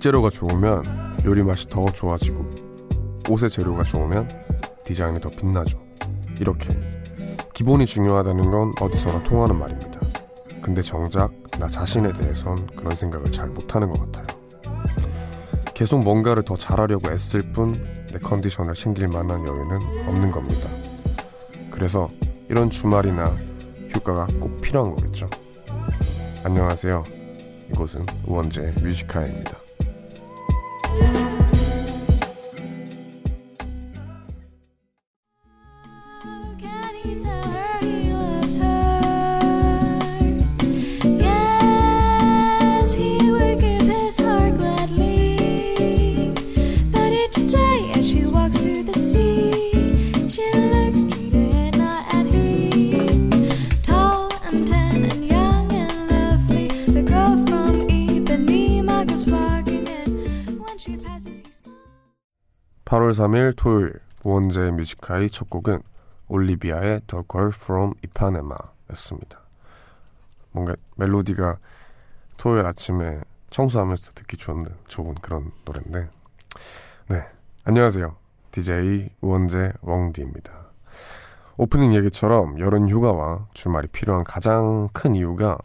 식재료가 좋으면 요리 맛이 더 좋아지고, 옷의 재료가 좋으면 디자인이 더 빛나죠. 이렇게 기본이 중요하다는 건 어디서나 통하는 말입니다. 근데 정작 나 자신에 대해선 그런 생각을 잘 못하는 것 같아요. 계속 뭔가를 더 잘하려고 애쓸 뿐 내 컨디션을 챙길 만한 여유는 없는 겁니다. 그래서 이런 주말이나 휴가가 꼭 필요한 거겠죠. 안녕하세요. 이곳은 우원제 뮤직 하이입니다. 8월 3일 토요일 우원재의 뮤직하이 첫 곡은 올리비아의 The Girl from Ipanema 였습니다. 뭔가 멜로디가 토요일 아침에 청소하면서 듣기 좋은 그런 노래인데, 네, 안녕하세요. DJ 우원재 왕디입니다. 오프닝 얘기처럼 여름 휴가와 주말이 필요한 가장 큰 이유가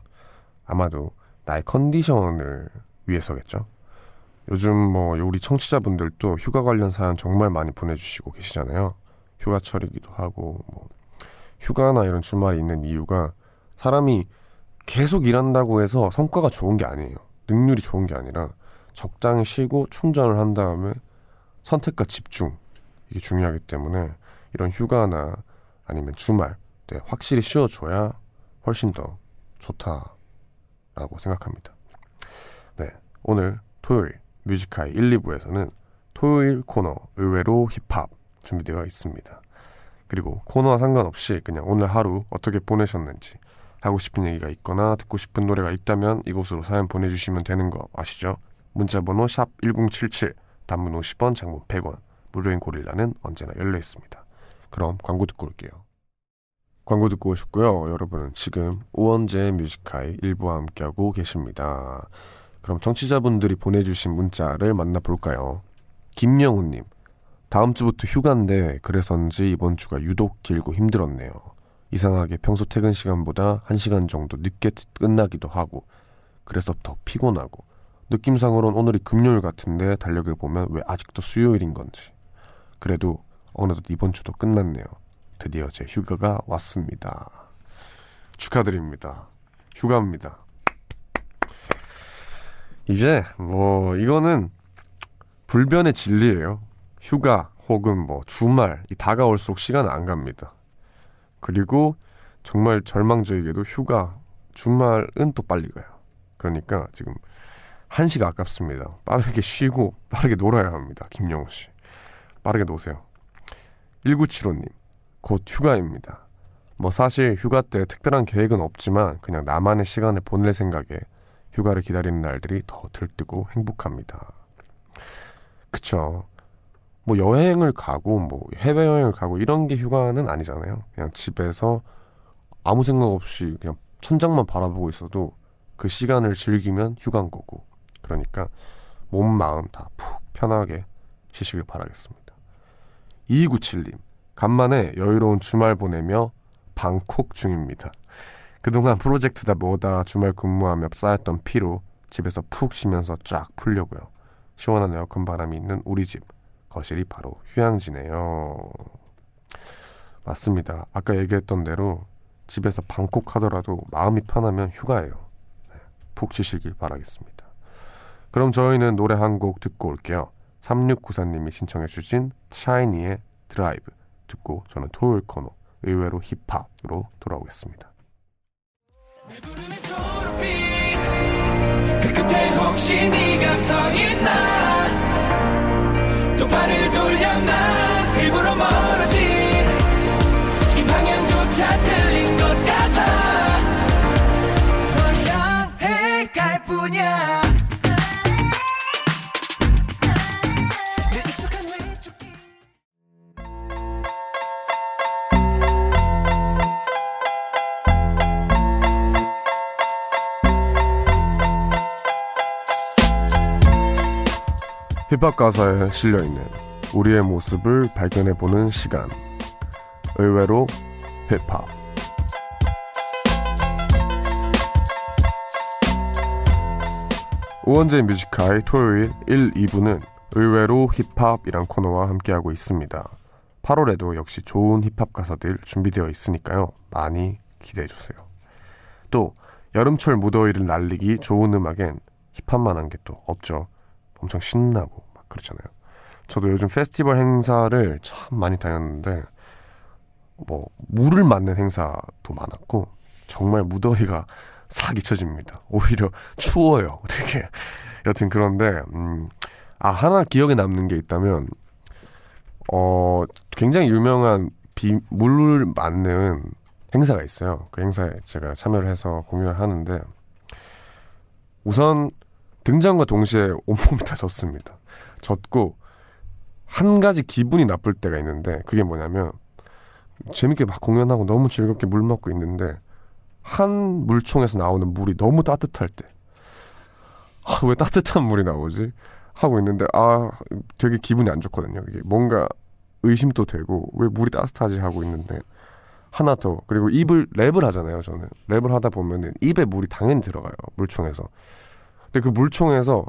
아마도 나의 컨디션을 위해서겠죠. 요즘 우리 청취자분들도 휴가 관련 사연 정말 많이 보내주시고 계시잖아요. 휴가철이기도 하고 휴가나 이런 주말이 있는 이유가 사람이 계속 일한다고 해서 성과가 좋은 게 아니에요. 능률이 좋은 게 아니라 적당히 쉬고 충전을 한 다음에 선택과 집중, 이게 중요하기 때문에 이런 휴가나 아니면 주말 때 확실히 쉬어줘야 훨씬 더 좋다라고 생각합니다. 네, 오늘 토요일 뮤직하이 1, 2부에서는 토요일 코너 의외로 힙합 준비되어 있습니다. 그리고 코너와 상관없이 그냥 오늘 하루 어떻게 보내셨는지, 하고 싶은 얘기가 있거나 듣고 싶은 노래가 있다면 이곳으로 사연 보내주시면 되는 거 아시죠? 문자번호 샵 1077, 단문 50원, 장문 100원, 무료인 고릴라는 언제나 열려있습니다. 그럼 광고 듣고 올게요. 광고 듣고 오셨고요. 여러분은 지금 우원재 뮤직하이 1부와 함께하고 계십니다. 그럼 청취자분들이 보내주신 문자를 만나볼까요? 김영훈님, 다음 주부터 휴가인데 그래서인지 이번 주가 유독 길고 힘들었네요. 이상하게 평소 퇴근 시간보다 1시간 정도 늦게 끝나기도 하고 그래서 더 피곤하고, 느낌상으론 오늘이 금요일 같은데 달력을 보면 왜 아직도 수요일인 건지. 그래도 어느덧 이번 주도 끝났네요. 드디어 제 휴가가 왔습니다. 축하드립니다. 휴가입니다. 이제 이거는 불변의 진리예요. 휴가 혹은 주말이 다가올수록 시간은 안 갑니다. 그리고 정말 절망적이게도 휴가 주말은 또 빨리 가요. 그러니까 지금 한시가 아깝습니다. 빠르게 쉬고 빠르게 놀아야 합니다. 김영호씨, 빠르게 노세요. 1975님, 곧 휴가입니다. 사실 휴가 때 특별한 계획은 없지만 그냥 나만의 시간을 보낼 생각에 휴가를 기다리는 날들이 더 들뜨고 행복합니다. 그쵸. 여행을 가고 해외여행을 가고 이런 게 휴가는 아니잖아요. 그냥 집에서 아무 생각 없이 그냥 천장만 바라보고 있어도 그 시간을 즐기면 휴가인 거고, 그러니까 몸 마음 다 푹 편하게 쉬시길 바라겠습니다. 2297님, 간만에 여유로운 주말 보내며 방콕 중입니다. 그동안 프로젝트다 뭐다 주말 근무하며 쌓였던 피로 집에서 푹 쉬면서 쫙 풀려고요. 시원한 에어컨 바람이 있는 우리 집 거실이 바로 휴양지네요. 맞습니다. 아까 얘기했던 대로 집에서 방콕 하더라도 마음이 편하면 휴가예요. 네, 푹 쉬시길 바라겠습니다. 그럼 저희는 노래 한 곡 듣고 올게요. 3694님이 신청해 주신 샤이니의 드라이브 듣고 저는 토요일 코너 의외로 힙합으로 돌아오겠습니다. 내 구름의 초록빛 그 끝에 혹시 네가 서 있나, 또 발을 돌려 난 일부러 멀어진 이 방향조차 틀린 것 같아. 널 향해 갈 뿐이야. 힙합 가사에 실려있는 우리의 모습을 발견해보는 시간, 의외로 힙합. 우원재 뮤직하이 토요일 1, 2부는 의외로 힙합이란 코너와 함께하고 있습니다. 8월에도 역시 좋은 힙합 가사들 준비되어 있으니까요, 많이 기대해주세요. 또 여름철 무더위를 날리기 좋은 음악엔 힙합만한 게 또 없죠. 엄청 신나고 막 그렇잖아요. 저도 요즘 페스티벌 행사를 참 많이 다녔는데 뭐 물을 맞는 행사도 많았고 정말 무더위가 싹 잊혀집니다. 오히려 추워요. 되게. 여튼 그런데 하나 기억에 남는 게 있다면 굉장히 유명한 물을 맞는 행사가 있어요. 그 행사에 제가 참여를 해서 공연을 하는데 우선 등장과 동시에 온몸이 다 젖습니다. 젖고 한 가지 기분이 나쁠 때가 있는데 그게 뭐냐면 재밌게 막 공연하고 너무 즐겁게 물 먹고 있는데 한 물총에서 나오는 물이 너무 따뜻할 때 왜 따뜻한 물이 나오지? 하고 있는데 되게 기분이 안 좋거든요. 이게 뭔가 의심도 되고 왜 물이 따뜻하지? 하고 있는데 하나 더. 그리고 입을 랩을 하잖아요. 저는 랩을 하다 보면 입에 물이 당연히 들어가요. 물총에서. 근데 그 물총에서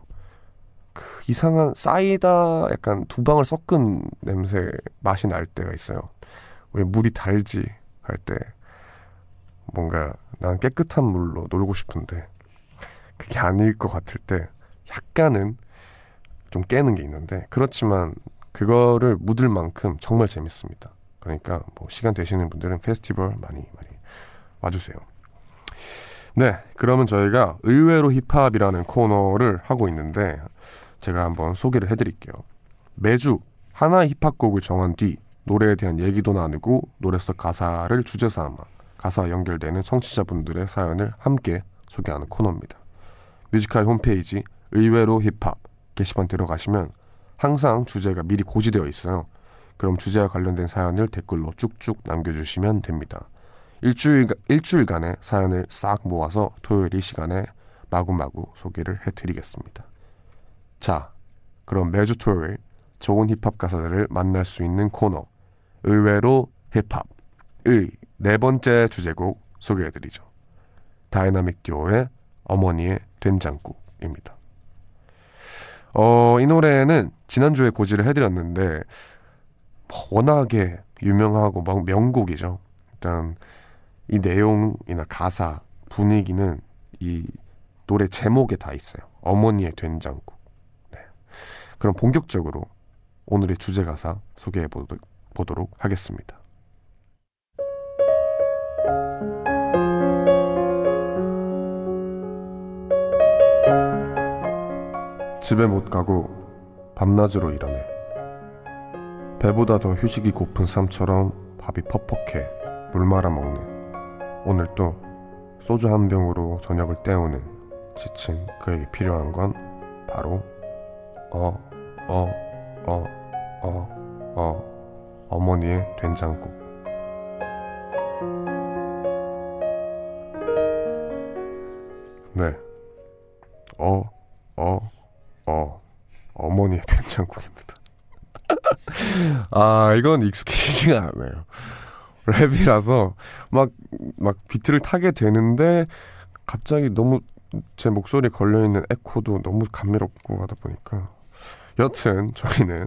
그 이상한 싸이다 약간 두 방울 섞은 냄새 맛이 날 때가 있어요. 왜 물이 달지 할 때 뭔가 난 깨끗한 물로 놀고 싶은데 그게 아닐 것 같을 때 약간은 좀 깨는 게 있는데 그렇지만 그거를 묻을 만큼 정말 재밌습니다. 그러니까 뭐 시간 되시는 분들은 페스티벌 많이 와주세요. 네, 그러면 저희가 의외로 힙합이라는 코너를 하고 있는데 제가 한번 소개를 해드릴게요. 매주 하나의 힙합곡을 정한 뒤 노래에 대한 얘기도 나누고 노래 속 가사를 주제삼아 가사와 연결되는 청취자분들의 사연을 함께 소개하는 코너입니다. 뮤지컬 홈페이지 의외로 힙합 게시판 들어가시면 항상 주제가 미리 고지되어 있어요. 그럼 주제와 관련된 사연을 댓글로 쭉쭉 남겨주시면 됩니다. 일주일간의 사연을 싹 모아서 토요일 이 시간에 마구마구 소개를 해드리겠습니다. 자, 그럼 매주 토요일 좋은 힙합 가사들을 만날 수 있는 코너 의외로 힙합의 네 번째 주제곡 소개해드리죠. 다이나믹 듀오의 어머니의 된장국입니다. 이 노래는 지난주에 고지를 해드렸는데 워낙에 유명하고 막 명곡이죠. 일단 이 내용이나 가사, 분위기는 이 노래 제목에 다 있어요. 어머니의 된장국. 네. 그럼 본격적으로 오늘의 주제 가사 소개해 보도록 하겠습니다. 집에 못 가고 밤낮으로 일하네. 배보다 더 휴식이 고픈 삶처럼 밥이 퍽퍽해 물 말아먹는 오늘 또 소주 한 병으로 저녁을 때우는 지친 그에게 필요한 건 바로 어머니의 된장국. 네, 어머니의 된장국입니다. 이건 익숙해지지가 않아요. 랩이라서 막 비트를 타게 되는데 갑자기 너무 제 목소리에 걸려있는 에코도 너무 감미롭고 하다 보니까 여튼 저희는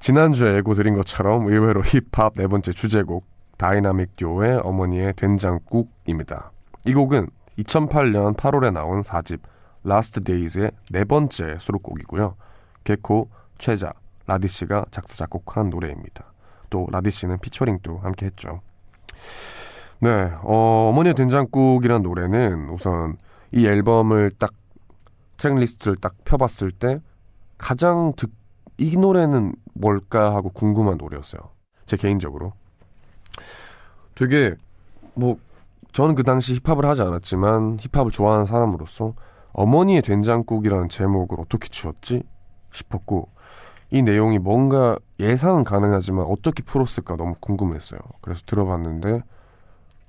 지난주에 예고 드린 것처럼 의외로 힙합 네 번째 주제곡 다이나믹 듀오의 어머니의 된장국입니다. 이 곡은 2008년 8월에 나온 4집 라스트 데이즈의 네 번째 수록곡이고요. 개코, 최자, 라디씨가 작사 작곡한 노래입니다. 또 라디씨는 피처링도 함께 했죠. 네, 어머니의 된장국이란 노래는 우선 이 앨범을 딱 트랙리스트를 딱 펴봤을 때 가장 이 노래는 뭘까 하고 궁금한 노래였어요. 제 개인적으로 되게 저는 그 당시 힙합을 하지 않았지만 힙합을 좋아하는 사람으로서 어머니의 된장국이라는 제목을 어떻게 지었지 싶었고 이 내용이 뭔가 예상은 가능하지만 어떻게 풀었을까 너무 궁금했어요. 그래서 들어봤는데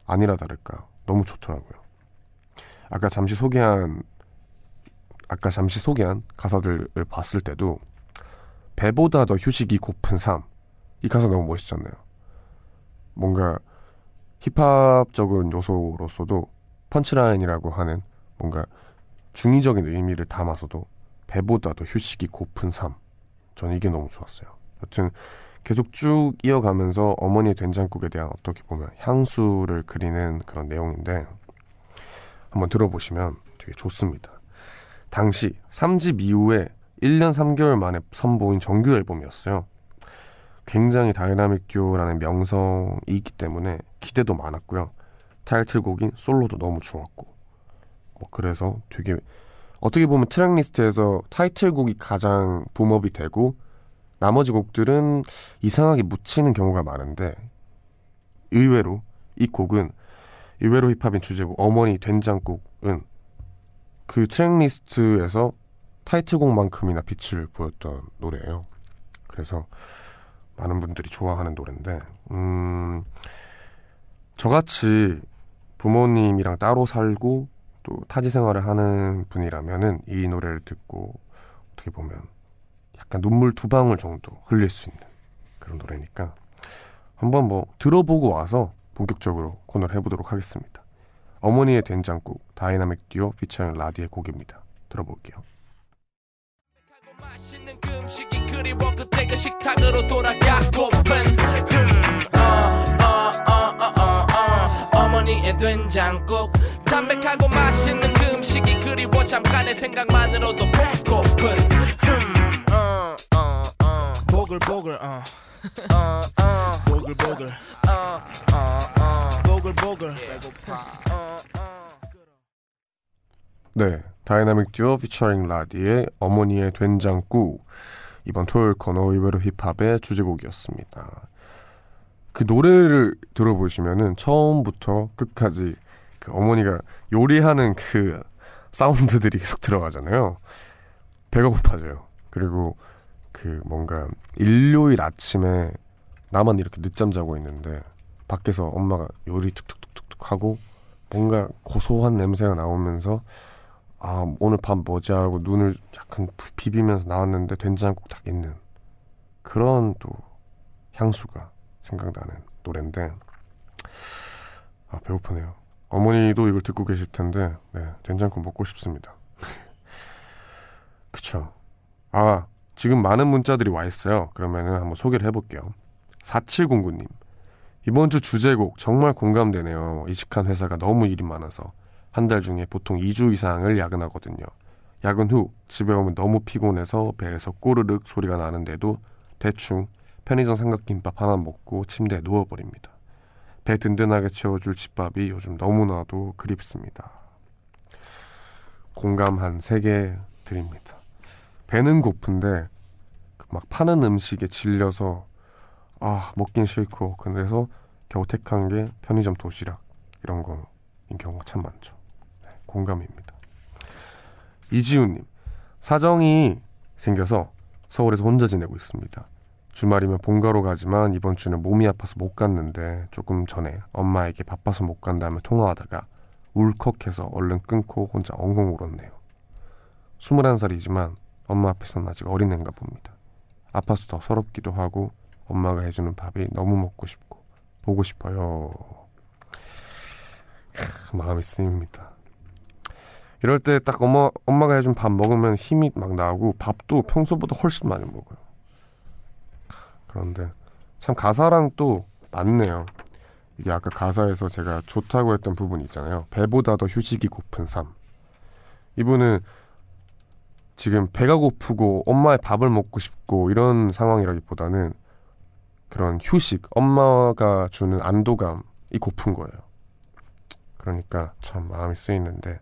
아니라 다를까 너무 좋더라고요. 아까 잠시 소개한 가사들을 봤을 때도 배보다 더 휴식이 고픈 삶. 이 가사 너무 멋있잖아요. 뭔가 힙합적인 요소로서도 펀치라인이라고 하는 뭔가 중의적인 의미를 담아서도 배보다 더 휴식이 고픈 삶. 저는 이게 너무 좋았어요. 여튼 계속 쭉 이어가면서 어머니의 된장국에 대한 어떻게 보면 향수를 그리는 그런 내용인데 한번 들어보시면 되게 좋습니다. 당시 3집 이후에 1년 3개월 만에 선보인 정규 앨범이었어요. 굉장히 다이나믹 듀오라는 명성이 있기 때문에 기대도 많았고요. 타이틀곡인 솔로도 너무 좋았고 뭐 그래서 되게 어떻게 보면 트랙리스트에서 타이틀곡이 가장 붐업이 되고 나머지 곡들은 이상하게 묻히는 경우가 많은데 의외로 이 곡은 의외로 힙합인 주제곡 어머니 된장국은 그 트랙리스트에서 타이틀곡만큼이나 빛을 보였던 노래예요. 그래서 많은 분들이 좋아하는 노래인데 저같이 부모님이랑 따로 살고 또 타지 생활을 하는 분이라면은 이 노래를 듣고 어떻게 보면 약간 눈물 두 방울 정도 흘릴 수 있는 그런 노래니까 한번 뭐 들어보고 와서 본격적으로 코너를 해보도록 하겠습니다. 어머니의 된장국 다이나믹 듀오 피처링 라디의 곡입니다. 들어볼게요. 맛있는 음식이 그리워 그때가 식탁으로 돌아가 고픈 어머니의 된장국 담백하고 맛있는 음식이 그리워 잠깐의 생각만으로도 배고픈 보글보글 보글보글 보글보글 배고파 네, 다이나믹 듀오 피처링 라디의 어머니의 된장국 이번 토요일 코너 의외로 힙합의 주제곡이었습니다. 그 노래를 들어보시면은 처음부터 끝까지 그 어머니가 요리하는 그 사운드들이 계속 들어가잖아요. 배가 고파져요. 그리고 그 뭔가 일요일 아침에 나만 이렇게 늦잠 자고 있는데 밖에서 엄마가 요리 툭툭툭툭 하고 뭔가 고소한 냄새가 나오면서 아 오늘 밤 뭐지 하고 눈을 약간 비비면서 나왔는데 된장국 딱 있는 그런 또 향수가 생각나는 노래인데 아 배고프네요. 어머니도 이걸 듣고 계실 텐데 네, 된장국 먹고 싶습니다. 그쵸. 아 지금 많은 문자들이 와 있어요. 그러면은 한번 소개를 해볼게요. 4709님 이번 주 주제곡 정말 공감되네요. 이직한 회사가 너무 일이 많아서 한 달 중에 보통 2주 이상을 야근하거든요. 야근 후 집에 오면 너무 피곤해서 배에서 꼬르륵 소리가 나는데도 대충 편의점 삼각김밥 하나 먹고 침대에 누워버립니다. 배 든든하게 채워줄 집밥이 요즘 너무나도 그립습니다. 공감 한 3개 드립니다. 배는 고픈데 막 파는 음식에 질려서 아 먹긴 싫고 그래서 겨우 택한 게 편의점 도시락 이런 거인 경우가 참 많죠. 네, 공감입니다. 이지훈님 사정이 생겨서 서울에서 혼자 지내고 있습니다. 주말이면 본가로 가지만 이번 주는 몸이 아파서 못 갔는데 조금 전에 엄마에게 바빠서 못 간다며 통화하다가 울컥해서 얼른 끊고 혼자 엉엉 울었네요. 21살이지만 엄마 앞에서는 아직 어린 애인가 봅니다. 아파서 더 서럽기도 하고 엄마가 해주는 밥이 너무 먹고 싶고 보고 싶어요. 마음이 쓰입니다. 이럴 때 딱 엄마가 해준 밥 먹으면 힘이 막 나고 밥도 평소보다 훨씬 많이 먹어요. 그런데 참 가사랑 또 맞네요. 이게 아까 가사에서 제가 좋다고 했던 부분이 있잖아요. 배보다 더 휴식이 고픈 삶. 이분은 지금 배가 고프고 엄마의 밥을 먹고 싶고 이런 상황이라기보다는 그런 휴식, 엄마가 주는 안도감이 고픈 거예요. 그러니까 참 마음이 쓰이는데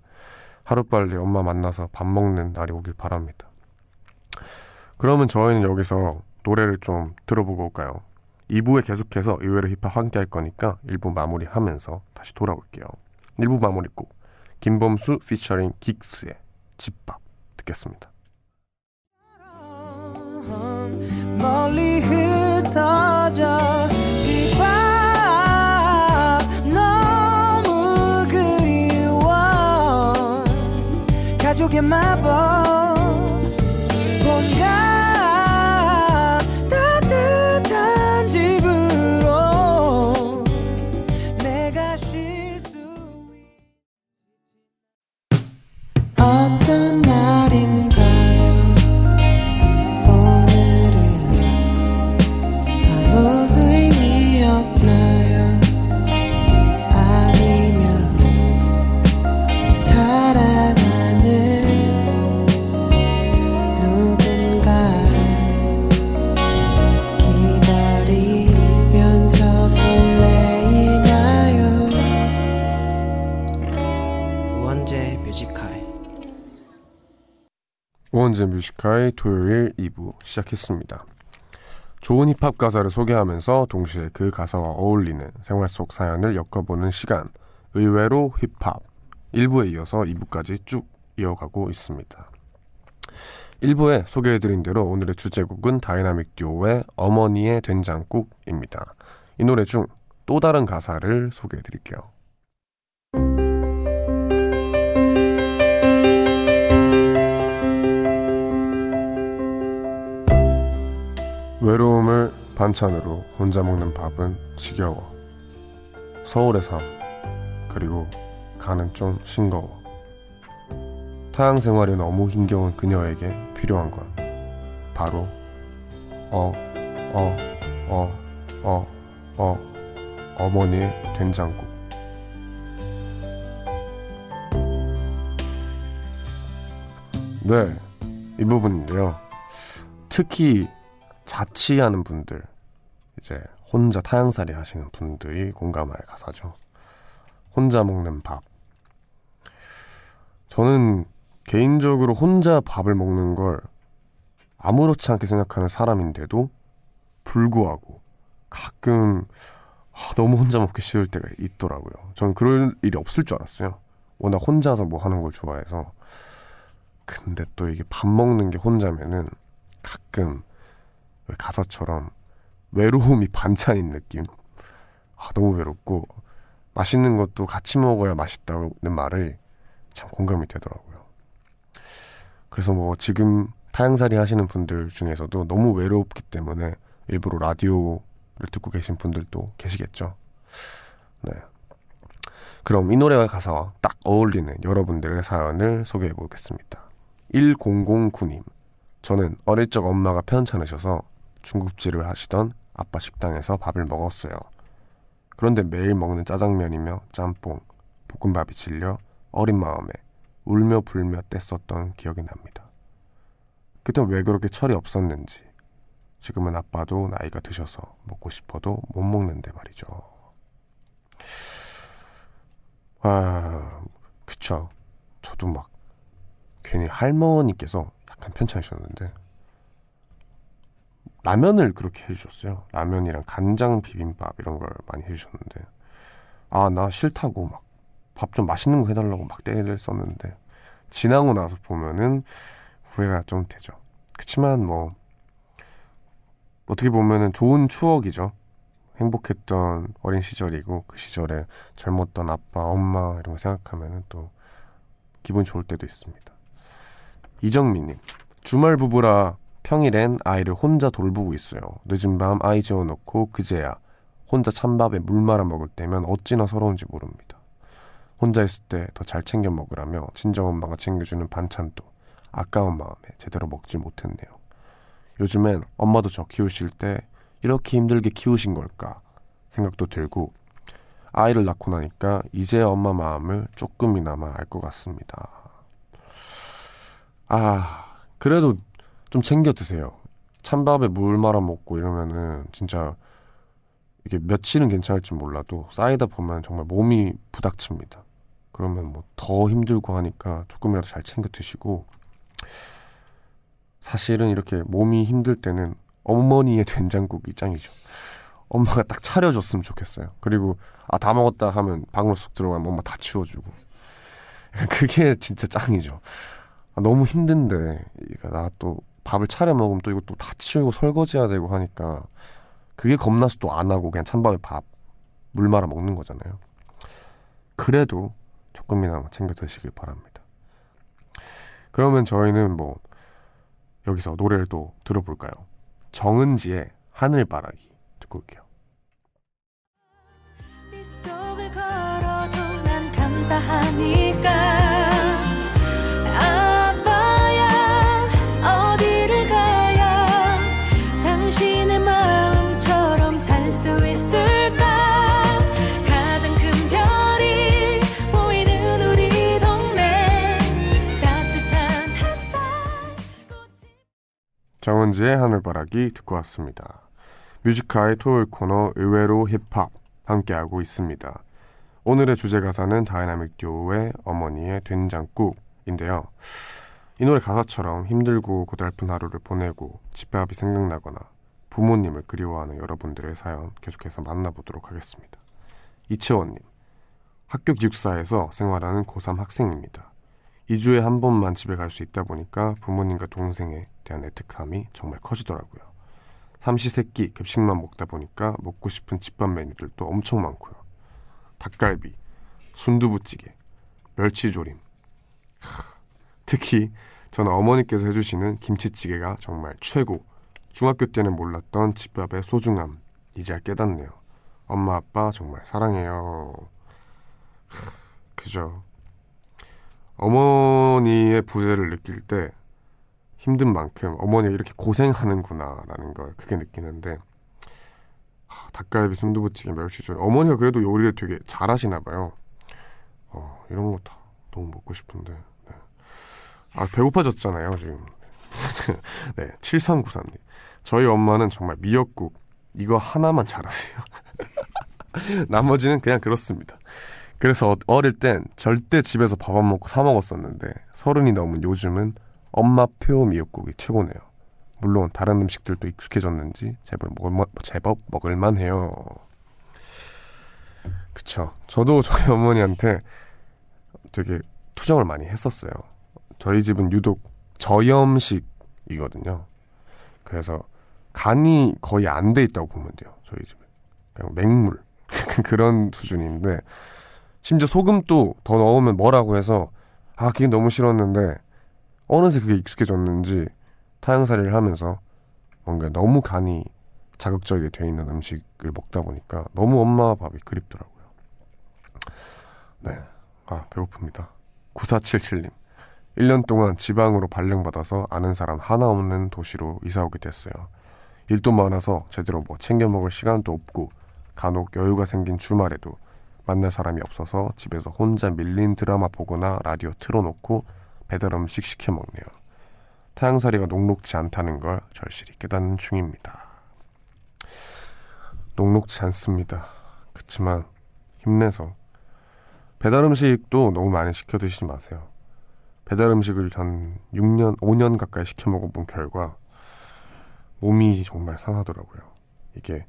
하루빨리 엄마 만나서 밥 먹는 날이 오길 바랍니다. 그러면 저희는 여기서 노래를 좀 들어보고 올까요? 2부에 계속해서 의외로 힙합 함께 할 거니까 1부 마무리하면서 다시 돌아올게요. 1부 마무리 곡 김범수 피처링 긱스의 집밥 듣겠습니다. 멀리 흩어져 집밥 너무 그리워 가족의 마법 본가 우원재 뮤직하이 토요일 2부 시작했습니다. 좋은 힙합 가사를 소개하면서 동시에 그 가사와 어울리는 생활 속 사연을 엮어보는 시간, 의외로 힙합 1부에 이어서 2부까지 쭉 이어가고 있습니다. 1부에 소개해드린 대로 오늘의 주제곡은 다이나믹 듀오의 어머니의 된장국입니다. 이 노래 중 또 다른 가사를 소개해드릴게요. 외로움을 반찬으로 혼자 먹는 밥은 지겨워. 서울의 삶, 그리고 간은 좀 싱거워. 타향 생활이 너무 힘겨운 그녀에게 필요한 건 바로 어머니의 된장국. 네, 이 부분인데요. 특히 자취하는 분들, 이제 혼자 타향살이 하시는 분들이 공감할 가사죠. 혼자 먹는 밥. 저는 개인적으로 혼자 밥을 먹는 걸 아무렇지 않게 생각하는 사람인데도 불구하고 가끔 너무 혼자 먹기 싫을 때가 있더라고요. 저는 그럴 일이 없을 줄 알았어요. 워낙 혼자서 뭐 하는 걸 좋아해서. 근데 또 이게 밥 먹는 게 혼자면은 가끔 가사처럼 외로움이 반찬인 느낌. 너무 외롭고 맛있는 것도 같이 먹어야 맛있다는 말을 참 공감이 되더라고요. 그래서 뭐 지금 타향살이 하시는 분들 중에서도 너무 외롭기 때문에 일부러 라디오를 듣고 계신 분들도 계시겠죠. 네. 그럼 이 노래와 가사와 딱 어울리는 여러분들의 사연을 소개해 보겠습니다. 1009님. 저는 어릴 적 엄마가 편찮으셔서 중국집을 하시던 아빠 식당에서 밥을 먹었어요. 그런데 매일 먹는 짜장면이며 짬뽕, 볶음밥이 질려 어린 마음에 울며 불며 뗐었던 기억이 납니다. 그땐 왜 그렇게 철이 없었는지. 지금은 아빠도 나이가 드셔서 먹고 싶어도 못 먹는데 말이죠. 아, 그쵸. 저도 막 괜히 할머니께서 약간 편찮으셨는데 라면을 그렇게 해주셨어요. 라면이랑 간장 비빔밥 이런 걸 많이 해주셨는데 나 싫다고 막 밥 좀 맛있는 거 해달라고 막 떼를 썼는데 지나고 나서 보면은 후회가 좀 되죠. 그치만 뭐 어떻게 보면은 좋은 추억이죠. 행복했던 어린 시절이고 그 시절에 젊었던 아빠, 엄마 이런 거 생각하면은 또 기분 좋을 때도 있습니다. 이정민님. 주말 부부라 평일엔 아이를 혼자 돌보고 있어요. 늦은 밤 아이 재워놓고 그제야 혼자 찬밥에 물 말아 먹을 때면 어찌나 서러운지 모릅니다. 혼자 있을 때 더 잘 챙겨 먹으라며 친정엄마가 챙겨주는 반찬도 아까운 마음에 제대로 먹지 못했네요. 요즘엔 엄마도 저 키우실 때 이렇게 힘들게 키우신 걸까 생각도 들고 아이를 낳고 나니까 이제 엄마 마음을 조금이나마 알 것 같습니다. 그래도 좀 챙겨 드세요. 찬밥에 물 말아 먹고 이러면은 진짜 이게 며칠은 괜찮을지 몰라도 쌓이다 보면 정말 몸이 부닥칩니다. 그러면 뭐 더 힘들고 하니까 조금이라도 잘 챙겨 드시고 사실은 이렇게 몸이 힘들 때는 어머니의 된장국이 짱이죠. 엄마가 딱 차려줬으면 좋겠어요. 그리고 다 먹었다 하면 방으로 쑥 들어가면 엄마 다 치워주고 그게 진짜 짱이죠. 너무 힘든데 나 또 밥을 차려 먹으면 또 이것도 다 치우고 설거지해야 되고 하니까 그게 겁나서 또 안 하고 그냥 찬밥에 밥 물 말아 먹는 거잖아요. 그래도 조금이나마 챙겨 드시길 바랍니다. 그러면 저희는 뭐 여기서 노래를 또 들어볼까요? 정은지의 하늘바라기 듣고 올게요. 빗속을 걸어도 난 감사하니까 아빠야 어디를 가야 당신의 마음처럼 살 수 있을까 가장 큰 별이 보이는 우리 동네 따뜻한 햇살 정은지의 하늘바라기 듣고 왔습니다. 뮤지카의 토요일 코너 의외로 힙합 함께하고 있습니다. 오늘의 주제 가사는 다이나믹 듀오의 어머니의 된장국인데요. 이 이 노래 가사처럼 힘들고 고달픈 하루를 보내고 집에 앞이 생각나거나 부모님을 그리워하는 여러분들의 사연 계속해서 만나보도록 하겠습니다. 이채원님, 학교 기숙사에서 생활하는 고3 학생입니다. 2주에 한 번만 집에 갈 수 있다 보니까 부모님과 동생에 대한 애틋함이 정말 커지더라고요. 삼시세끼 급식만 먹다 보니까 먹고 싶은 집밥 메뉴들도 엄청 많고요. 닭갈비, 순두부찌개, 멸치조림. 특히 저는 어머니께서 해주시는 김치찌개가 정말 최고. 중학교 때는 몰랐던 집밥의 소중함 이제 깨닫네요. 엄마 아빠 정말 사랑해요. 그죠. 어머니의 부재를 느낄 때 힘든 만큼 어머니가 이렇게 고생하는구나라는 걸 크게 느끼는데, 닭갈비, 순두부찌개, 멸치조림. 어머니가 그래도 요리를 되게 잘하시나 봐요. 이런 거 다 너무 먹고 싶은데. 네. 배고파졌잖아요 지금. 네, 7393님, 저희 엄마는 정말 미역국 이거 하나만 잘하세요. 나머지는 그냥 그렇습니다. 그래서 어릴 땐 절대 집에서 밥 안 먹고 사 먹었었는데 30이 넘은 요즘은 엄마표 미역국이 최고네요. 물론 다른 음식들도 익숙해졌는지 제법 먹을만 해요. 그쵸. 저도 저희 어머니한테 되게 투정을 많이 했었어요. 저희 집은 유독 저염식이거든요. 그래서 간이 거의 안 돼 있다고 보면 돼요. 저희 집은 그냥 맹물 그런 수준인데, 심지어 소금도 더 넣으면 뭐라고 해서 그게 너무 싫었는데 어느새 그게 익숙해졌는지 타향살이를 하면서 뭔가 너무 간이 자극적이게 돼 있는 음식을 먹다 보니까 너무 엄마 밥이 그립더라고요. 네, 배고픕니다. 9477님, 1년 동안 지방으로 발령받아서 아는 사람 하나 없는 도시로 이사오게 됐어요. 일도 많아서 제대로 뭐 챙겨 먹을 시간도 없고, 간혹 여유가 생긴 주말에도 만날 사람이 없어서 집에서 혼자 밀린 드라마 보거나 라디오 틀어놓고 배달음식 시켜 먹네요. 타향살이가 녹록지 않다는 걸 절실히 깨닫는 중입니다. 녹록지 않습니다. 그치만 힘내서 배달음식도 너무 많이 시켜 드시지 마세요. 배달음식을 한 6년, 5년 가까이 시켜 먹어본 결과 몸이 정말 상하더라고요. 이게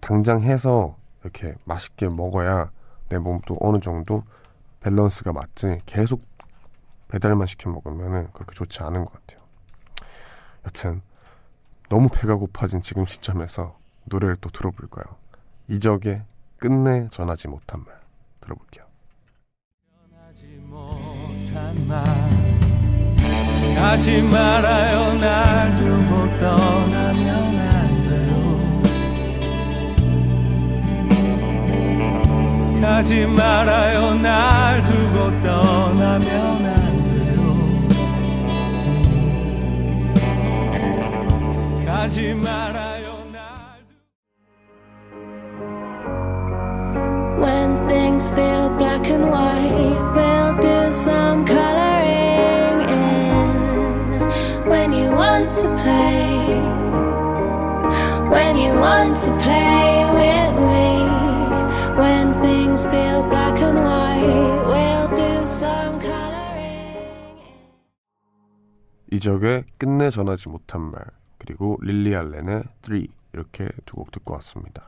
당장 해서 이렇게 맛있게 먹어야 내 몸도 어느 정도 밸런스가 맞지, 계속 배달만 시켜 먹으면 그렇게 좋지 않은 것 같아요. 여튼 너무 배가 고파진 지금 시점에서 노래를 또 들어볼까요? 이적의 끝내 전하지 못한 말 들어볼게요. 전하지 못한 말 하지 말아요. 날 두고 떠나면 안 돼요. 가지 말아요. 날 두고 떠나면 안 돼요. 가지 말아요. 날 두고. When things feel black and white, we'll do some coloring in. When you want to play, when you want to play with me. When things feel black and white, we'll do some coloring. 이적의 끝내 전하지 못한 말, 그리고 릴리 알렌의 3, 이렇게 두 곡 듣고 왔습니다.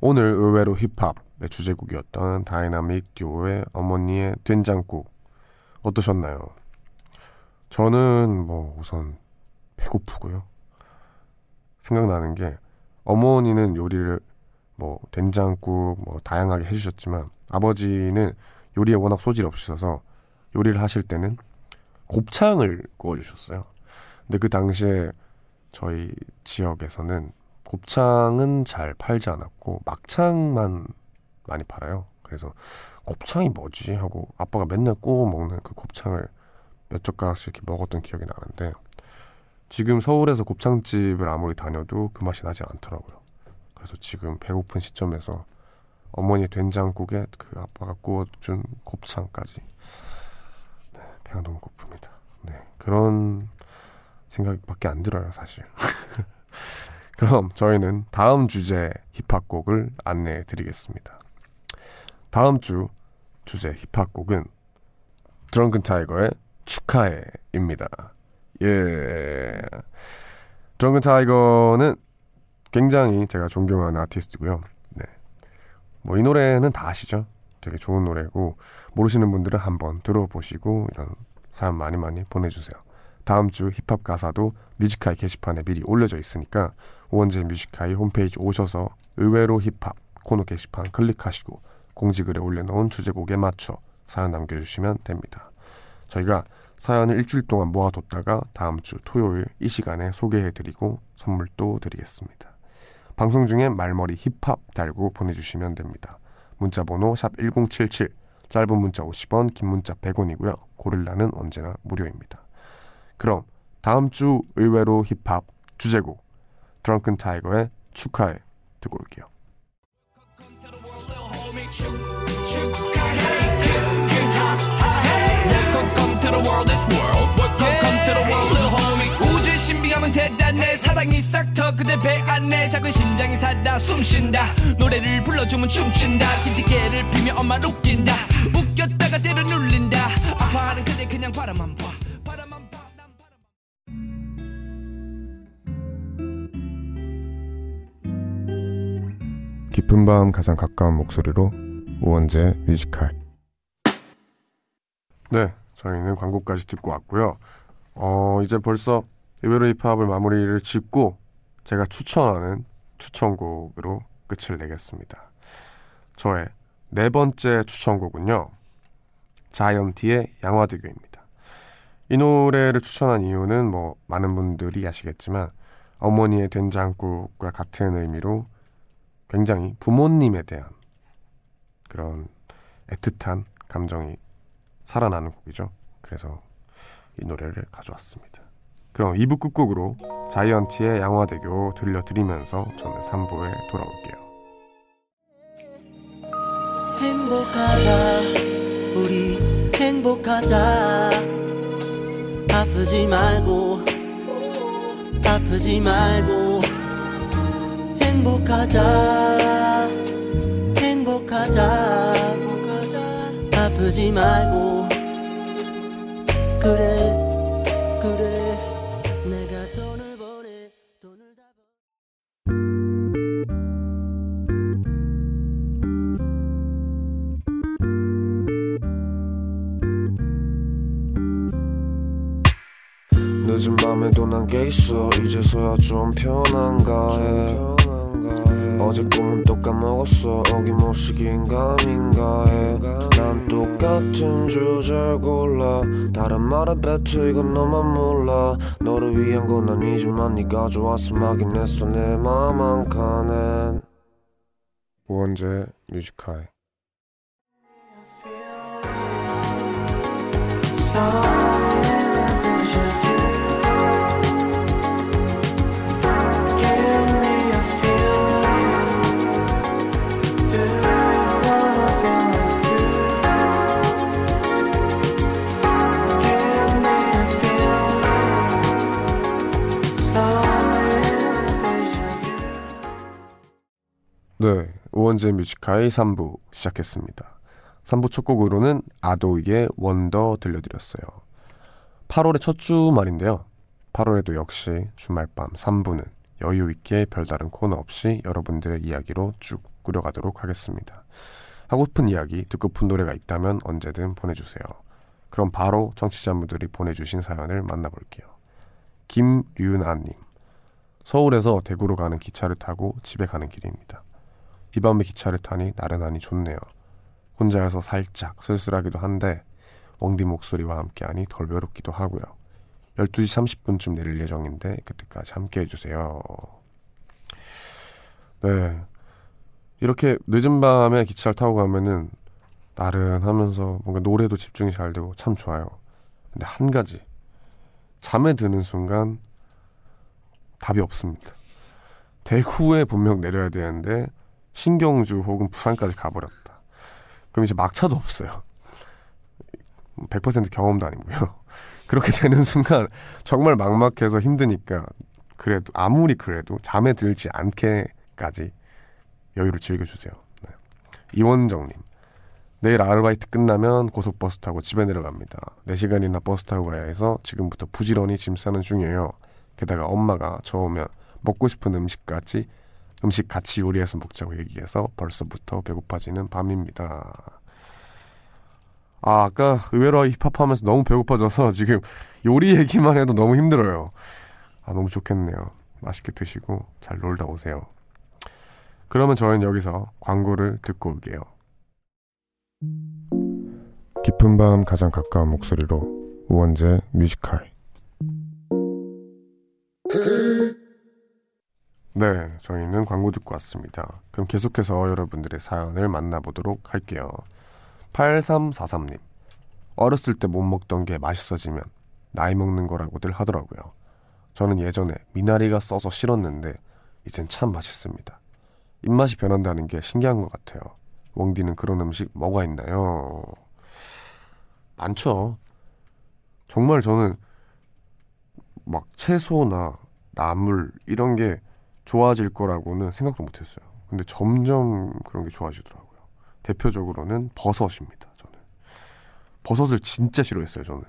오늘 의외로 힙합의 주제곡이었던 다이나믹 듀오의 어머니의 된장국 어떠셨나요? 저는 우선 배고프고요. 생각나는 게 어머니는 요리를 된장국 다양하게 해주셨지만 아버지는 요리에 워낙 소질이 없으셔서 요리를 하실 때는 곱창을 구워주셨어요. 근데 그 당시에 저희 지역에서는 곱창은 잘 팔지 않았고 막창만 많이 팔아요. 그래서 곱창이 뭐지 하고 아빠가 맨날 구워 먹는 그 곱창을 몇 젓가락씩 이렇게 먹었던 기억이 나는데, 지금 서울에서 곱창집을 아무리 다녀도 그 맛이 나지 않더라고요. 그래서 지금 배고픈 시점에서 어머니 된장국에 그 아빠가 구워준 곱창까지, 배가 너무 고픕니다. 그런 생각밖에 안 들어요 사실. 그럼 저희는 다음 주제 힙합곡을 안내해 드리겠습니다. 다음 주 주제 힙합곡은 드렁큰 타이거의 축하해입니다. 예. 드렁큰 타이거는 굉장히 제가 존경하는 아티스트고요. 네. 뭐 이 노래는 다 아시죠? 되게 좋은 노래고 모르시는 분들은 한번 들어보시고 이런 사연 많이 보내주세요. 다음 주 힙합 가사도 뮤직하이 게시판에 미리 올려져 있으니까 우원재 뮤직하이 홈페이지 오셔서 의외로 힙합 코너 게시판 클릭하시고 공지글에 올려놓은 주제곡에 맞춰 사연 남겨주시면 됩니다. 저희가 사연을 일주일 동안 모아뒀다가 다음 주 토요일 이 시간에 소개해드리고 선물도 드리겠습니다. 방송 중에 말머리 힙합 달고 보내주시면 됩니다. 문자번호 샵1077, 짧은 문자 50원, 긴 문자 100원이고요. 고릴라는 언제나 무료입니다. 그럼 다음 주 의외로 힙합 주제곡 드렁큰 타이거의 축하해 듣고 올게요. 우주의 신비감은 대단해. 사랑이 싹 터 그대 배 안에 작은 심장이 살아 숨쉰다. 노래를 불러주면 춤춘다. 기지개를 피며 엄마를 웃긴다. 웃겼다가 때려 눌린다. 아파하는 그대 그냥 바라만 봐. 깊은 밤 가장 가까운 목소리로 우원재 뮤지컬. 네, 저희는 광고까지 듣고 왔고요. 이제 벌써 의외로 힙합을 마무리를 짓고 제가 추천하는 추천곡으로 끝을 내겠습니다. 저의 네 번째 추천곡은요, 자이언티의 양화대교입니다. 이 노래를 추천한 이유는 뭐 많은 분들이 아시겠지만 어머니의 된장국과 같은 의미로 굉장히 부모님에 대한 그런 애틋한 감정이 살아나는 곡이죠. 그래서 이 노래를 가져왔습니다. 그럼 2부 끝곡으로 자이언티의 양화대교 들려드리면서 저는 3부에 돌아올게요. 행복하자 우리 행복하자. 아프지 말고 아프지 말고 행복하자 행복하자. 아프지 말고 그래 내가 돈을 버네 돈을 다 버네. 늦은 밤에 또 난 게 있어. 이제서야 좀 편한가 해. 어제 꿈은 또 까먹었어. 어김없이 긴가민가 해. 난 똑같은 주제를 골라 다른 말에 뱉어. 이건 너만 몰라. 너를 위한 건 아니지만 네가 좋았음 하긴 했어. 내 맘 한 칸엔 우원재 뮤직하이. 네, 우원재 뮤지카의 3부 시작했습니다. 3부 첫 곡으로는 아도이의 원더 들려드렸어요. 8월의 첫 주말인데요, 8월에도 역시 주말밤 3부는 여유있게 별다른 코너 없이 여러분들의 이야기로 쭉 꾸려가도록 하겠습니다. 하고 싶은 이야기, 듣고픈 노래가 있다면 언제든 보내주세요. 그럼 바로 청취자분들이 보내주신 사연을 만나볼게요. 김류나님, 서울에서 대구로 가는 기차를 타고 집에 가는 길입니다. 이 밤에 기차를 타니 나른하니 좋네요. 혼자여서 살짝 쓸쓸하기도 한데 웡디 목소리와 함께하니 덜 외롭기도 하고요. 12시 30분쯤 내릴 예정인데 그때까지 함께해 주세요. 네, 이렇게 늦은 밤에 기차를 타고 가면은 나른하면서 뭔가 노래도 집중이 잘 되고 참 좋아요. 근데 한 가지, 잠에 드는 순간 답이 없습니다. 대구에 분명 내려야 되는데 신경주 혹은 부산까지 가버렸다. 그럼 이제 막차도 없어요. 100% 경험도 아니고요. 그렇게 되는 순간 정말 막막해서 힘드니까 그래도 아무리 그래도 잠에 들지 않게까지 여유를 즐겨주세요. 네. 이원정님, 내일 아르바이트 끝나면 고속버스 타고 집에 내려갑니다. 4시간이나 버스 타고 가야 해서 지금부터 부지런히 짐 싸는 중이에요. 게다가 엄마가 저 오면 먹고 싶은 음식 같이 요리해서 먹자고 얘기해서 벌써부터 배고파지는 밤입니다. 아, 아까 의외로 힙합하면서 너무 배고파져서 지금 요리 얘기만 해도 너무 힘들어요. 아, 너무 좋겠네요. 맛있게 드시고 잘 놀다 오세요. 그러면 저희는 여기서 광고를 듣고 올게요. 깊은 밤 가장 가까운 목소리로 우원재 뮤직 하이. 네, 저희는 광고 듣고 왔습니다. 그럼 계속해서 여러분들의 사연을 만나보도록 할게요. 8343님, 어렸을 때 못 먹던 게 맛있어지면 나이 먹는 거라고들 하더라고요. 저는 예전에 미나리가 써서 싫었는데 이젠 참 맛있습니다. 입맛이 변한다는 게 신기한 것 같아요. 웡디는 그런 음식 뭐가 있나요? 많죠. 정말 저는 막 채소나 나물 이런 게 좋아질 거라고는 생각도 못했어요. 근데 점점 그런 게 좋아지더라고요. 대표적으로는 버섯입니다. 저는 버섯을 진짜 싫어했어요. 저는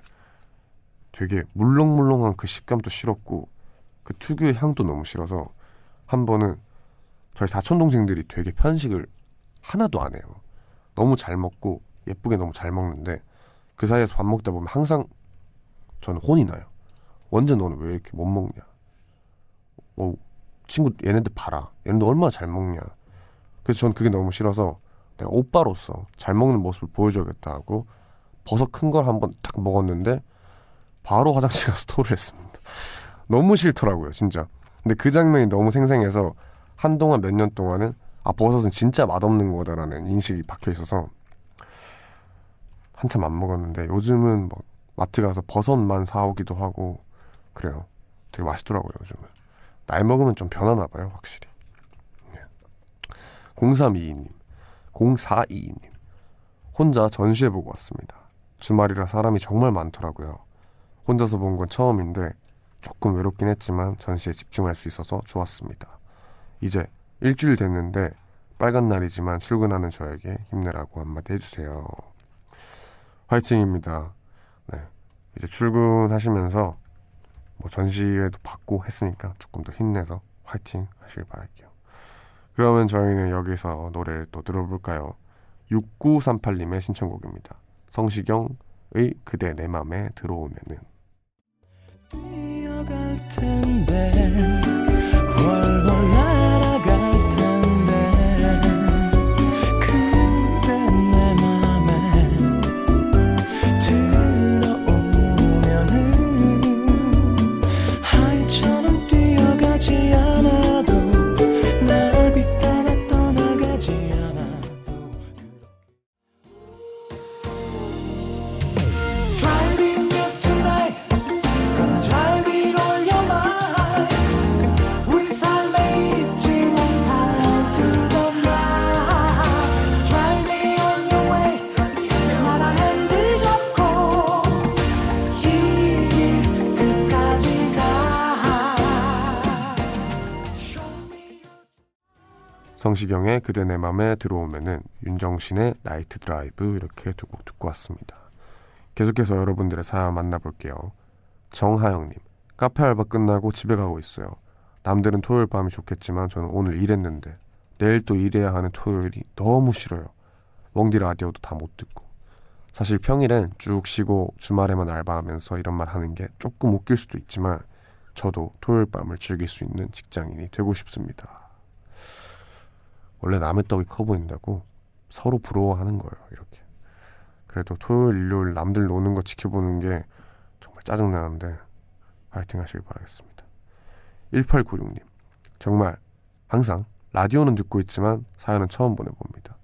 되게 물렁물렁한 그 식감도 싫었고 그 특유의 향도 너무 싫어서 한 번은 저희 사촌 동생들이 되게 편식을 하나도 안 해요. 너무 잘 먹고 예쁘게 너무 잘 먹는데 그 사이에서 밥 먹다 보면 항상 저는 혼이 나요. 원재, 너는 왜 이렇게 못 먹냐? 친구 얘네들 봐라. 얘네들 얼마나 잘 먹냐. 그래서 전 그게 너무 싫어서 내가 오빠로서 잘 먹는 모습을 보여줘야겠다 하고 버섯 큰 걸 한번 딱 먹었는데 바로 화장실 가서 토를 했습니다. 너무 싫더라고요, 진짜. 근데 그 장면이 너무 생생해서 한동안 몇 년 동안은 아, 버섯은 진짜 맛없는 거다라는 인식이 박혀있어서 한참 안 먹었는데 요즘은 막 마트 가서 버섯만 사오기도 하고 그래요. 되게 맛있더라고요, 요즘은. 나이 먹으면 좀 변하나 봐요, 확실히. 0422님, 혼자 전시해보고 왔습니다. 주말이라 사람이 정말 많더라고요. 혼자서 본 건 처음인데 조금 외롭긴 했지만 전시에 집중할 수 있어서 좋았습니다. 이제 일주일 됐는데 빨간 날이지만 출근하는 저에게 힘내라고 한마디 해주세요. 화이팅입니다. 네, 이제 출근하시면서 뭐 전시회도 받고 했으니까 조금 더 힘내서 화이팅 하시길 바랄게요. 그러면 저희는 여기서 노래를 또 들어볼까요? 6938님의 신청곡입니다. 성시경의 그대 내 맘에 들어오면은. 뛰어갈 텐데 월월 날아갈 텐데 그대 내 맘에 들어오면은 하이처럼 뛰어가지 않아도 나비 따라 떠나가지 않아도 Driving you tonight Gonna drive it all your mind 우리 삶에 잊지 못한 through the night Drive me on your way 나란 핸들 잡고 이 길 끝까지 가 Show me your 성시경의 그대 내 맘에 들어오면은, 윤정신의 나이트 드라이브, 이렇게 두 곡 듣고 왔습니다. 계속해서 여러분들의 사연 만나볼게요. 정하영님, 카페 알바 끝나고 집에 가고 있어요. 남들은 토요일 밤이 좋겠지만 저는 오늘 일했는데 내일 또 일해야 하는 토요일이 너무 싫어요. 멍디 라디오도 다 못 듣고. 사실 평일엔 쭉 쉬고 주말에만 알바하면서 이런 말 하는 게 조금 웃길 수도 있지만 저도 토요일 밤을 즐길 수 있는 직장인이 되고 싶습니다. 원래 남의 떡이 커 보인다고 서로 부러워하는 거예요, 이렇게. 그래도 토요일, 일요일 남들 노는 거 지켜보는 게 정말 짜증나는데 화이팅 하시길 바라겠습니다. 1896님, 정말 항상 라디오는 듣고 있지만 사연은 처음 보내봅니다.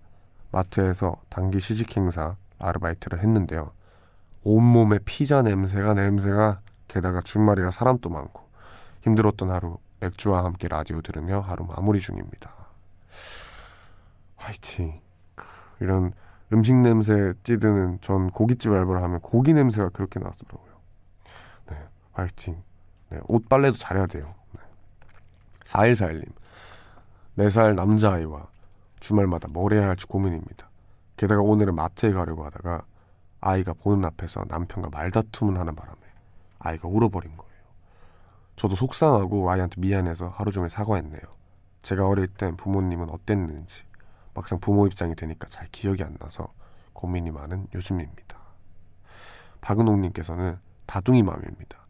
마트에서 단기 시식 행사 아르바이트를 했는데요. 온몸에 피자 냄새가 게다가 주말이라 사람도 많고 힘들었던 하루, 맥주와 함께 라디오 들으며 하루 마무리 중입니다. 화이팅. 이런 음식 냄새 찌드는, 전 고깃집 알바를 하면 고기 냄새가 그렇게 나더라고요. 네, 화이팅. 네, 옷 빨래도 잘해야 돼요. 네. 4141님, 4살 남자아이와 주말마다 뭘 해야 할지 고민입니다. 게다가 오늘은 마트에 가려고 하다가 아이가 보는 앞에서 남편과 말다툼을 하는 바람에 아이가 울어버린 거예요. 저도 속상하고 아이한테 미안해서 하루 종일 사과했네요. 제가 어릴 땐 부모님은 어땠는지 막상 부모 입장이 되니까 잘 기억이 안 나서 고민이 많은 요즘입니다. 박은옥님께서는 다둥이 맘입니다.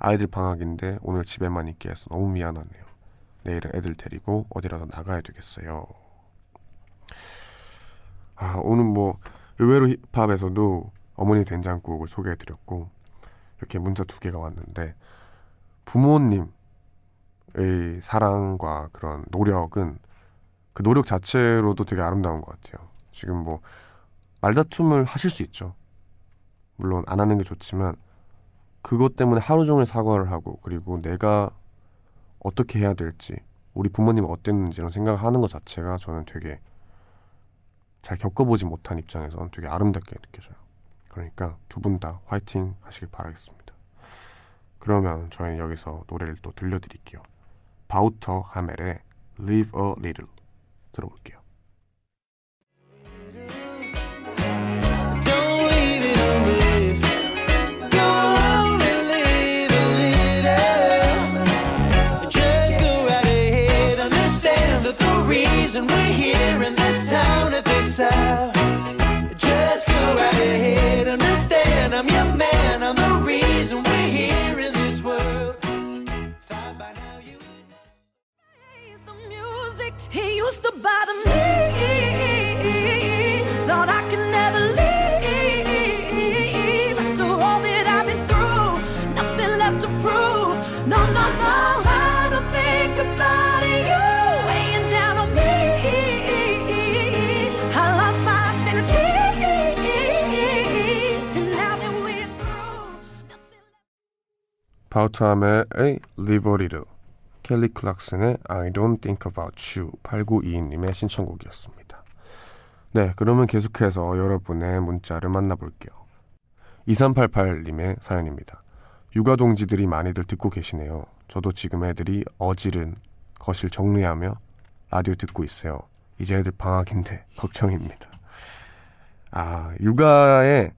아이들 방학인데 오늘 집에만 있게 해서 너무 미안하네요. 내일은 애들 데리고 어디라도 나가야 되겠어요. 아, 오늘 뭐 의외로 힙합에서도 어머니 된장국을 소개해드렸고 이렇게 문자 2개가 왔는데 부모님의 사랑과 그런 노력은 그 노력 자체로도 되게 아름다운 것 같아요. 지금 뭐 말다툼을 하실 수 있죠. 물론 안 하는 게 좋지만 그것 때문에 하루 종일 사과를 하고 그리고 내가 어떻게 해야 될지 우리 부모님은 어땠는지 이런 생각을 하는 것 자체가 저는 되게 잘 겪어보지 못한 입장에서는 되게 아름답게 느껴져요. 그러니까 두 분 다 화이팅 하시길 바라겠습니다. 그러면 저희는 여기서 노래를 또 들려드릴게요. 바우터 하멜의 Live a Little 들어볼게요. 바우트함의 Live a Little, 켈리 클락슨의 I Don't Think About You, 8922님의 신청곡이었습니다. 네, 그러면 계속해서 여러분의 문자를 만나볼게요. 2388님의 사연입니다. 육아 동지들이 많이들 듣고 계시네요. 저도 지금 애들이 어지른 거실 정리하며 라디오 듣고 있어요. 이제 애들 방학인데 걱정입니다. 아, 육아에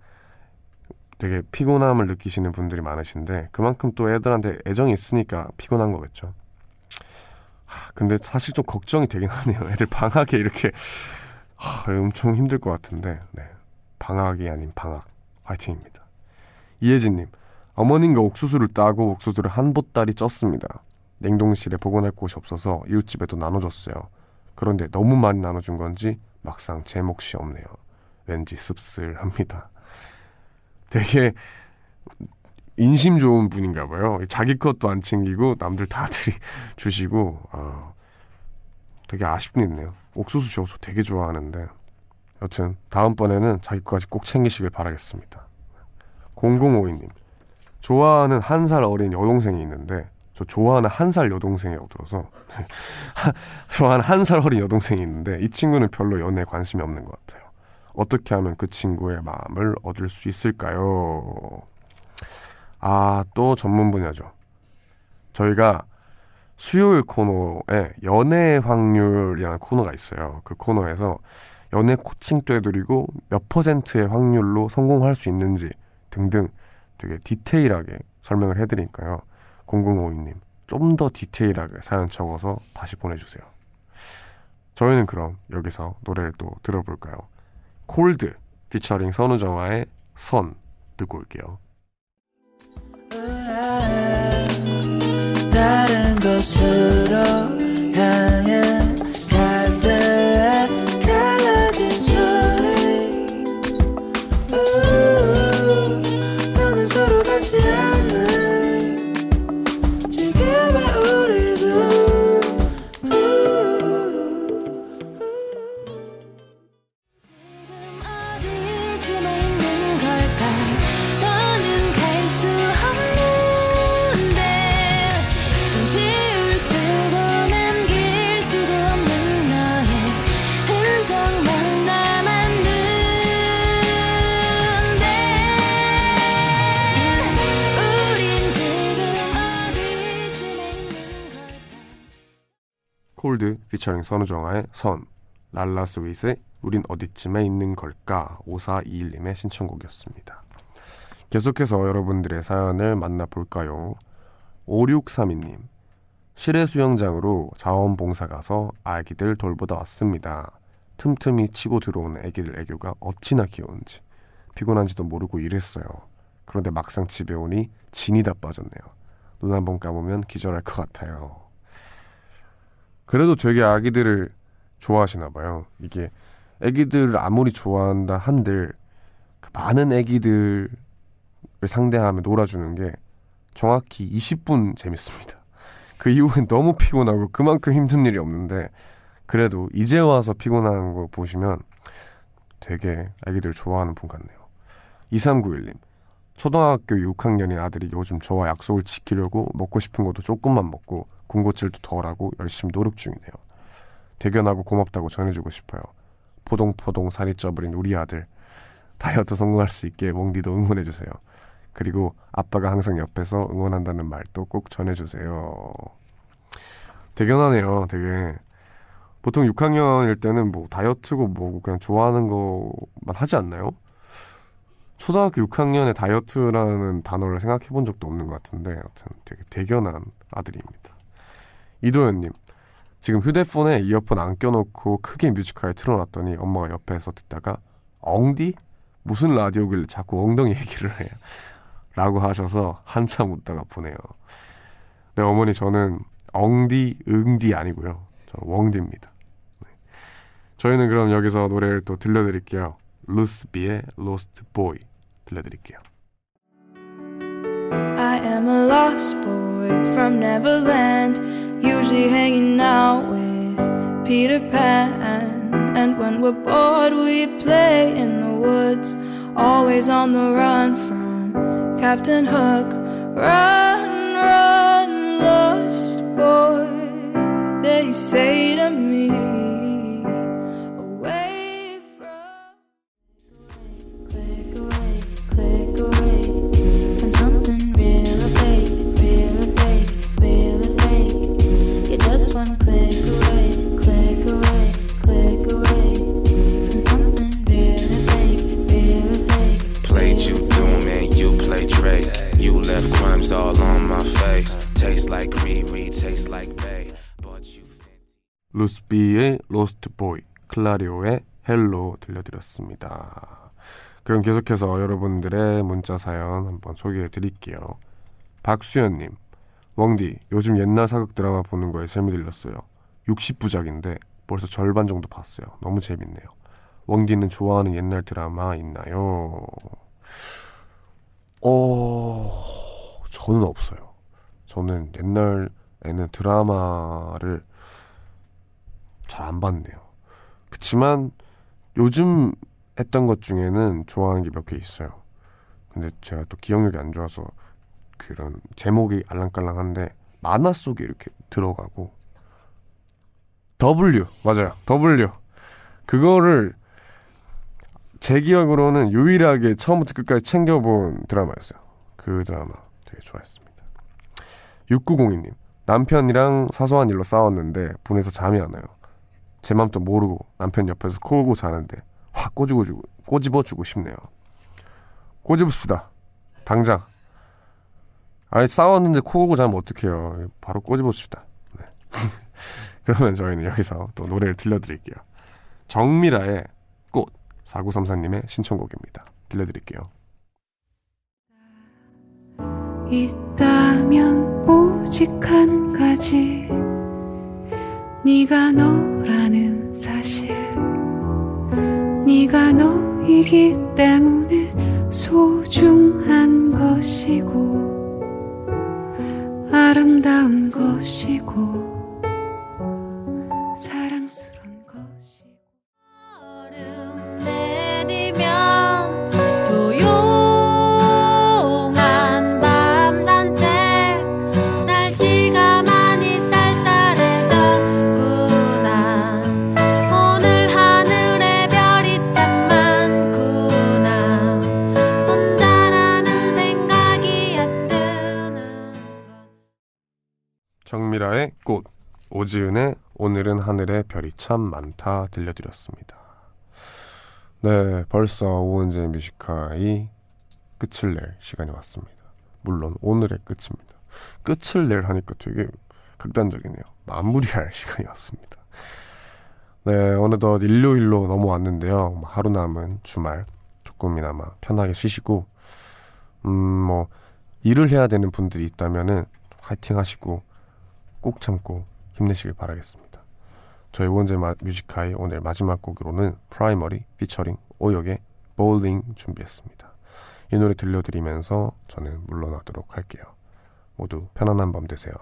되게 피곤함을 느끼시는 분들이 많으신데 그만큼 또 애들한테 애정이 있으니까 피곤한 거겠죠. 근데 사실 좀 걱정이 되긴 하네요. 애들 방학에 이렇게 엄청 힘들 것 같은데 네, 방학이 아닌 방학 화이팅입니다. 이혜진님, 어머님과 옥수수를 따고 옥수수를 한 보따리 쪘습니다. 냉동실에 보관할 곳이 없어서 이웃집에도 나눠줬어요. 그런데 너무 많이 나눠준 건지 막상 제 몫이 없네요. 왠지 씁쓸합니다. 되게 인심 좋은 분인가 봐요. 자기 것도 안 챙기고 남들 다 주시고 되게 아쉽네요. 옥수수 저 되게 좋아하는데 여튼 다음번에는 자기 것까지 꼭 챙기시길 바라겠습니다. 0052님, 좋아하는 1살 어린 여동생이 있는데 저 좋아하는 1살 여동생이라고 들어서 좋아하는 1살 어린 여동생이 있는데 이 친구는 별로 연애에 관심이 없는 것 같아요. 어떻게 하면 그 친구의 마음을 얻을 수 있을까요? 아, 또 전문 분야죠. 저희가 수요일 코너에 연애 확률이라는 코너가 있어요. 그 코너에서 연애 코칭도 해드리고 몇 %의 확률로 성공할 수 있는지 등등 되게 디테일하게 설명을 해드리니까요. 0052님, 좀 더 디테일하게 사연 적어서 다시 보내주세요. 저희는 그럼 여기서 노래를 또 들어볼까요? 콜드 피처링 선우정아의 선 듣고 올게요. 다른 곳으로 향해 갈 때에 갈라진 소리 너는 서로 같지 않아 지금의 우리도 콜드 피처링 선우정아의 선, 랄라 스윗의 우린 어디쯤에 있는 걸까 5421님의 신청곡이었습니다. 계속해서 여러분들의 사연을 만나볼까요? 5632님, 실외 수영장으로 자원봉사 가서 아기들 돌보다 왔습니다. 틈틈이 치고 들어오는 아기들 애교가 어찌나 귀여운지 피곤한지도 모르고 일했어요. 그런데 막상 집에 오니 진이 다 빠졌네요. 눈 한 번 감으면 기절할 것 같아요. 그래도 되게 아기들을 좋아하시나 봐요. 이게 아기들을 아무리 좋아한다 한들 그 많은 아기들을 상대하며 놀아주는 게 정확히 20분 재밌습니다. 그 이후엔 너무 피곤하고 그만큼 힘든 일이 없는데 그래도 이제 와서 피곤한 거 보시면 되게 아기들을 좋아하는 분 같네요. 2391님, 초등학교 6학년인 아들이 요즘 저와 약속을 지키려고 먹고 싶은 것도 조금만 먹고 군것질도 덜하고 열심히 노력 중이네요. 대견하고 고맙다고 전해주고 싶어요. 포동포동 살이 쪄버린 우리 아들 다이어트 성공할 수 있게 멍디도 응원해주세요. 그리고 아빠가 항상 옆에서 응원한다는 말도 꼭 전해주세요. 대견하네요. 되게 보통 6학년일 때는 뭐 다이어트고 뭐고 그냥 좋아하는 것만 하지 않나요? 초등학교 6학년에 다이어트라는 단어를 생각해 본 적도 없는 것 같은데 아무튼 되게 대견한 아들입니다. 이도현님, 지금 휴대폰에 이어폰 안 껴놓고 크게 뮤직하이 틀어놨더니 엄마가 옆에서 듣다가 엉디? 무슨 라디오길래 자꾸 엉덩이 얘기를 해요? 라고 하셔서 한참 웃다가 보내요. 네, 어머니, 저는 엉디, 응디 아니고요. 저는 웡디입니다. 네. 저희는 그럼 여기서 노래를 또 들려드릴게요. 루스비의 Lost Boy 들려드릴게요. I am a lost boy from Neverland, usually hanging out with Peter Pan. And when we're bored we play in the woods, always on the run from Captain Hook. Run, run, lost boy, they say to me. 루스비의 Lost Boy, 클라리오의 헬로 들려드렸습니다. 그럼 계속해서 여러분들의 문자 사연 한번 소개해드릴게요. 박수연님, 웡디, 요즘 옛날 사극 드라마 보는 거에 재미 들렸어요. 60부작인데 벌써 절반 정도 봤어요. 너무 재밌네요. 웡디는 좋아하는 옛날 드라마 있나요? 저는 없어요. 저는 옛날에는 드라마를 잘 안 봤네요. 그치만 요즘 했던 것 중에는 좋아하는 게 몇 개 있어요. 근데 제가 또 기억력이 안 좋아서 그런 제목이 알랑깔랑한데 만화 속에 이렇게 들어가고 W, 맞아요, W, 그거를 제 기억으로는 유일하게 처음부터 끝까지 챙겨본 드라마였어요. 그 드라마 되게 좋아했습니다. 6902님, 남편이랑 사소한 일로 싸웠는데 분해서 잠이 안 와요. 제 맘도 모르고 남편 옆에서 코골고 자는데 확 꼬집어주고 싶네요. 꼬집읍시다, 당장. 아니, 싸웠는데 코골고 자면 어떡해요. 바로 꼬집읍시다. 네. 그러면 저희는 여기서 또 노래를 들려드릴게요. 정미라의 꽃, 4934님의 신청곡입니다. 들려드릴게요. 있다면 오직 한 가지, 네가 너라는 사실. 네가 너이기 때문에 소중한 것이고 아름다운 것이고 사랑스러운 것이. 걸음 내디면 조용한 밤 산책, 날씨가 많이 쌀쌀해졌구나. 오늘 하늘에 별이 참 많구나. 혼자라는 생각이 안 드나. 정미라의 꽃, 오지은의 오늘은 하늘에 별이 참 많다 들려드렸습니다. 네, 벌써 우원재 뮤직하이 끝을 낼 시간이 왔습니다. 물론 오늘의 끝입니다. 끝을 낼 하니까 되게 극단적이네요. 마무리할 시간이 왔습니다. 네, 어느덧 일요일로 넘어왔는데요. 하루 남은 주말 조금이나마 편하게 쉬시고 뭐 일을 해야 되는 분들이 있다면은 화이팅 하시고 꼭 참고 힘내시길 바라겠습니다. 저희 우원재 뮤직하이 오늘 마지막 곡으로는 프라이머리 피처링 오역의 볼링 준비했습니다. 이 노래 들려드리면서 저는 물러나도록 할게요. 모두 편안한 밤 되세요.